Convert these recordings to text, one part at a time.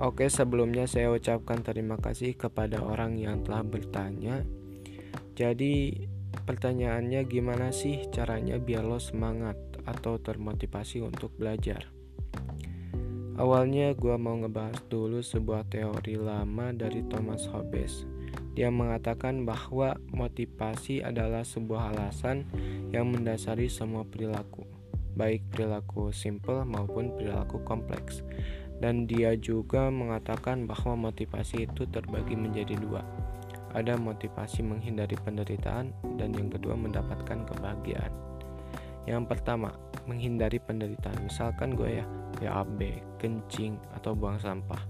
Oke, sebelumnya saya ucapkan terima kasih kepada orang yang telah bertanya. Jadi pertanyaannya, gimana sih caranya biar lo semangat atau termotivasi untuk belajar? Awalnya gue mau ngebahas dulu sebuah teori lama dari Thomas Hobbes. Dia mengatakan bahwa motivasi adalah sebuah alasan yang mendasari semua perilaku, baik perilaku simpel maupun perilaku kompleks. Dan dia juga mengatakan bahwa motivasi itu terbagi menjadi dua. Ada motivasi menghindari penderitaan, dan yang kedua mendapatkan kebahagiaan. Yang pertama, menghindari penderitaan. Misalkan gue BAB, kencing, atau buang sampah.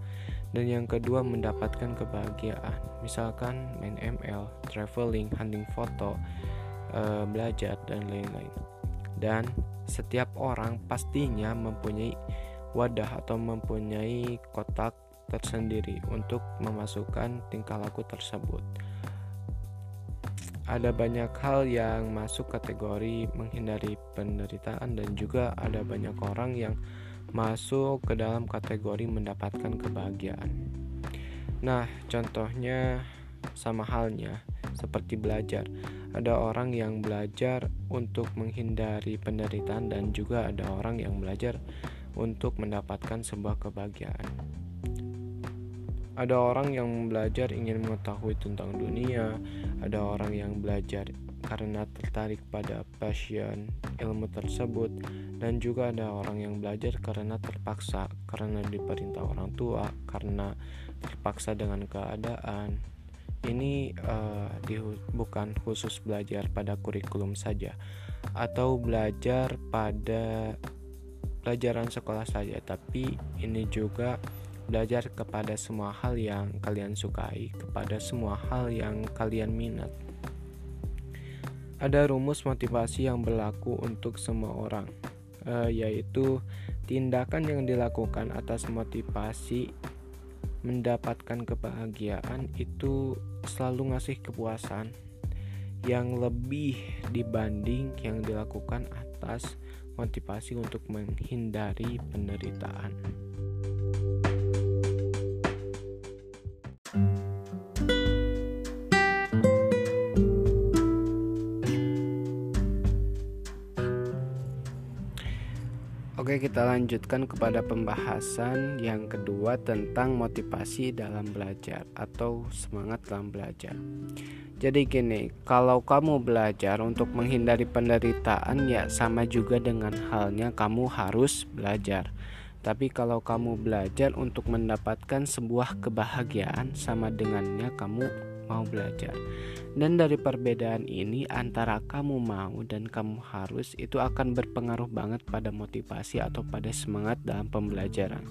Dan yang kedua mendapatkan kebahagiaan. Misalkan main ML, traveling, hunting foto, belajar, dan lain-lain. Dan setiap orang pastinya mempunyai wadah atau mempunyai kotak tersendiri untuk memasukkan tingkah laku tersebut. Ada banyak hal yang masuk kategori menghindari penderitaan, dan juga ada banyak orang yang masuk ke dalam kategori mendapatkan kebahagiaan. Nah, contohnya sama halnya seperti belajar. Ada orang yang belajar untuk menghindari penderitaan, dan juga ada orang yang belajar untuk mendapatkan sebuah kebahagiaan. Ada orang yang belajar ingin mengetahui tentang dunia, ada orang yang belajar karena tertarik pada passion ilmu tersebut, dan juga ada orang yang belajar karena terpaksa, karena diperintah orang tua, karena terpaksa dengan keadaan. Ini bukan khusus belajar pada kurikulum saja, atau belajar pada pelajaran sekolah saja, tapi ini juga belajar kepada semua hal yang kalian sukai, kepada semua hal yang kalian minat. Ada rumus motivasi yang berlaku untuk semua orang, yaitu tindakan yang dilakukan atas motivasi mendapatkan kebahagiaan itu selalu ngasih kepuasan yang lebih dibanding yang dilakukan atas motivasi untuk menghindari penderitaan. Oke, kita lanjutkan kepada pembahasan yang kedua tentang motivasi dalam belajar atau semangat dalam belajar. Jadi gini, kalau kamu belajar untuk menghindari penderitaan, ya sama juga dengan halnya kamu harus belajar. Tapi kalau kamu belajar untuk mendapatkan sebuah kebahagiaan, sama dengannya kamu mau belajar. Dan dari perbedaan ini antara kamu mau dan kamu harus, itu akan berpengaruh banget pada motivasi atau pada semangat dalam pembelajaran.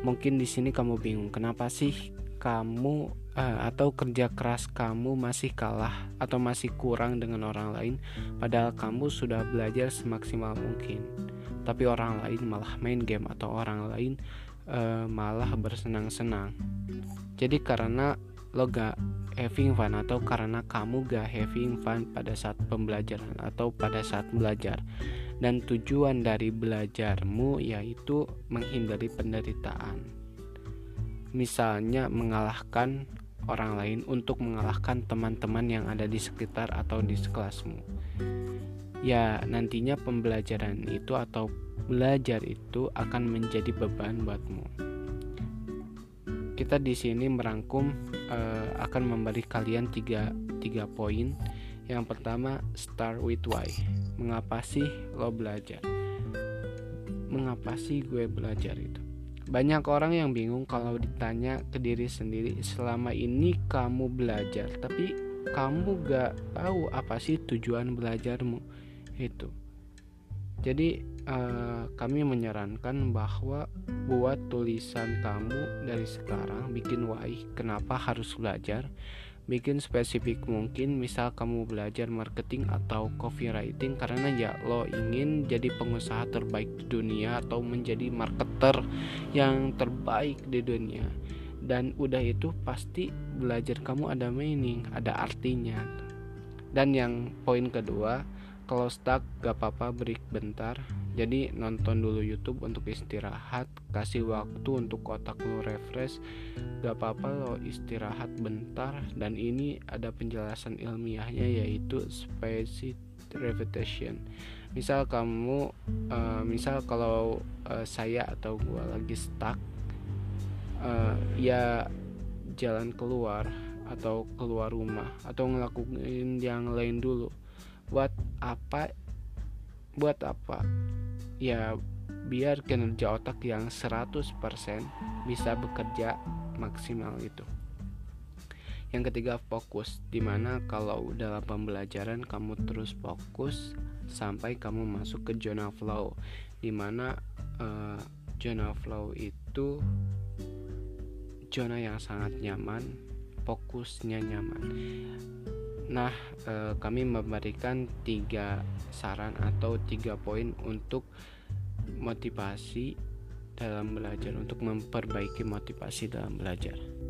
Mungkin di sini kamu bingung, kenapa sih kamu atau kerja keras kamu masih kalah atau masih kurang dengan orang lain, padahal kamu sudah belajar semaksimal mungkin. Tapi orang lain malah main game, atau orang lain malah bersenang-senang. Jadi karena lo gak having fun, atau karena kamu gak having fun pada saat pembelajaran atau pada saat belajar. Dan tujuan dari belajarmu yaitu menghindari penderitaan. Misalnya mengalahkan orang lain untuk mengalahkan teman-teman yang ada di sekitar atau di sekelasmu. Ya, nantinya pembelajaran itu atau belajar itu akan menjadi beban buatmu. Kita di sini merangkum akan memberi kalian tiga poin. Yang pertama, start with why. Mengapa sih lo belajar? Mengapa sih gue belajar itu? Banyak orang yang bingung kalau ditanya ke diri sendiri, selama ini kamu belajar, tapi kamu gak tahu apa sih tujuan belajarmu itu. Jadi kami menyarankan bahwa buat tulisan kamu dari sekarang, bikin why, kenapa harus belajar. Bikin spesifik mungkin, misal kamu belajar marketing atau copywriting karena ya lo ingin jadi pengusaha terbaik di dunia atau menjadi marketer yang terbaik di dunia. Dan udah itu pasti belajar kamu ada meaning, ada artinya. Dan yang poin kedua, Kalau stuck gak apa-apa, break bentar. Jadi nonton dulu YouTube untuk istirahat, kasih waktu untuk otak lo refresh. Gak apa-apa lo istirahat bentar. Dan ini ada penjelasan ilmiahnya, yaitu spaced repetition. Misal kamu, misal kalau saya atau gue lagi stuck, ya jalan keluar atau keluar rumah atau ngelakuin yang lain dulu. Buat apa? Ya biar kinerja otak yang 100% bisa bekerja maksimal itu. Yang ketiga, fokus. Dimana kalau dalam pembelajaran kamu terus fokus sampai kamu masuk ke zona flow. Dimana zona flow itu zona yang sangat nyaman, fokusnya nyaman. Nah, kami memberikan 3 saran atau 3 poin untuk motivasi dalam belajar, untuk memperbaiki motivasi dalam belajar.